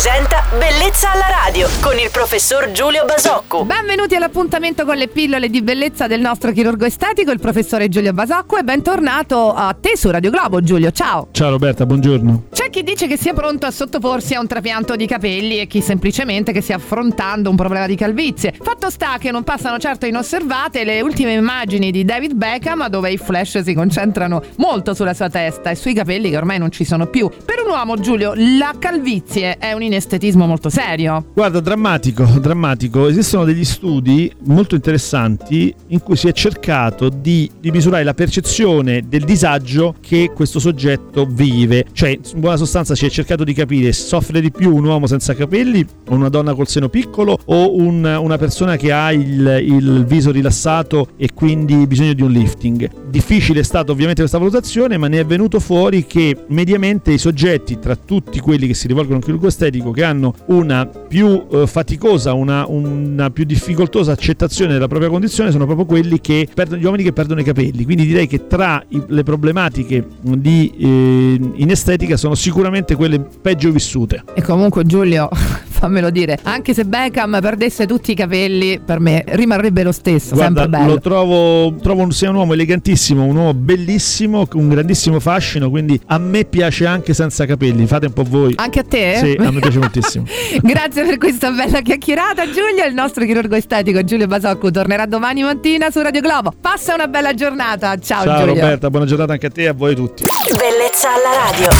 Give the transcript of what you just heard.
presenta Bellezza alla radio con il professor Giulio Basocco. Benvenuti all'appuntamento con le pillole di bellezza del nostro chirurgo estetico, il professore Giulio Basocco, e bentornato a te su Radio Globo, Giulio. Ciao. Ciao Roberta, buongiorno. C'è chi dice che sia pronto a sottoporsi a un trapianto di capelli e chi semplicemente che stia affrontando un problema di calvizie. Fatto sta che non passano certo inosservate le ultime immagini di David Beckham, dove i flash si concentrano molto sulla sua testa e sui capelli che ormai non ci sono più. Per un uomo, Giulio, la calvizie è un inestetismo molto serio. Guarda, drammatico. Esistono degli studi molto interessanti in cui si è cercato di misurare la percezione del disagio che questo soggetto vive. Cioè, in buona sostanza si è cercato di capire: soffre di più un uomo senza capelli o una donna col seno piccolo o una persona che ha il viso rilassato e quindi bisogno di un lifting. Difficile è stata ovviamente questa valutazione, ma ne è venuto fuori che mediamente i soggetti, tra tutti quelli che si rivolgono al chirurgo estetico, che hanno una più faticosa, una più difficoltosa accettazione della propria condizione, sono proprio quelli che perdono, gli uomini che perdono i capelli. Quindi direi che tra le problematiche in estetica sono sicuramente quelle peggio vissute. E comunque, Giulio, fammelo dire, anche se Beckham perdesse tutti i capelli, per me rimarrebbe lo stesso. Guarda, sempre bello. Lo trovo sia un uomo elegantissimo, un uomo bellissimo, con un grandissimo fascino, quindi a me piace anche senza capelli. Fate un po' voi. Anche a te? Sì, a me piace moltissimo. Grazie per questa bella chiacchierata, Giulio. Il nostro chirurgo estetico Giulio Basocco tornerà domani mattina su Radio Globo. Passa una bella giornata. Ciao Giulio. Ciao Roberta, buona giornata anche a te e a voi tutti. Bellezza alla radio.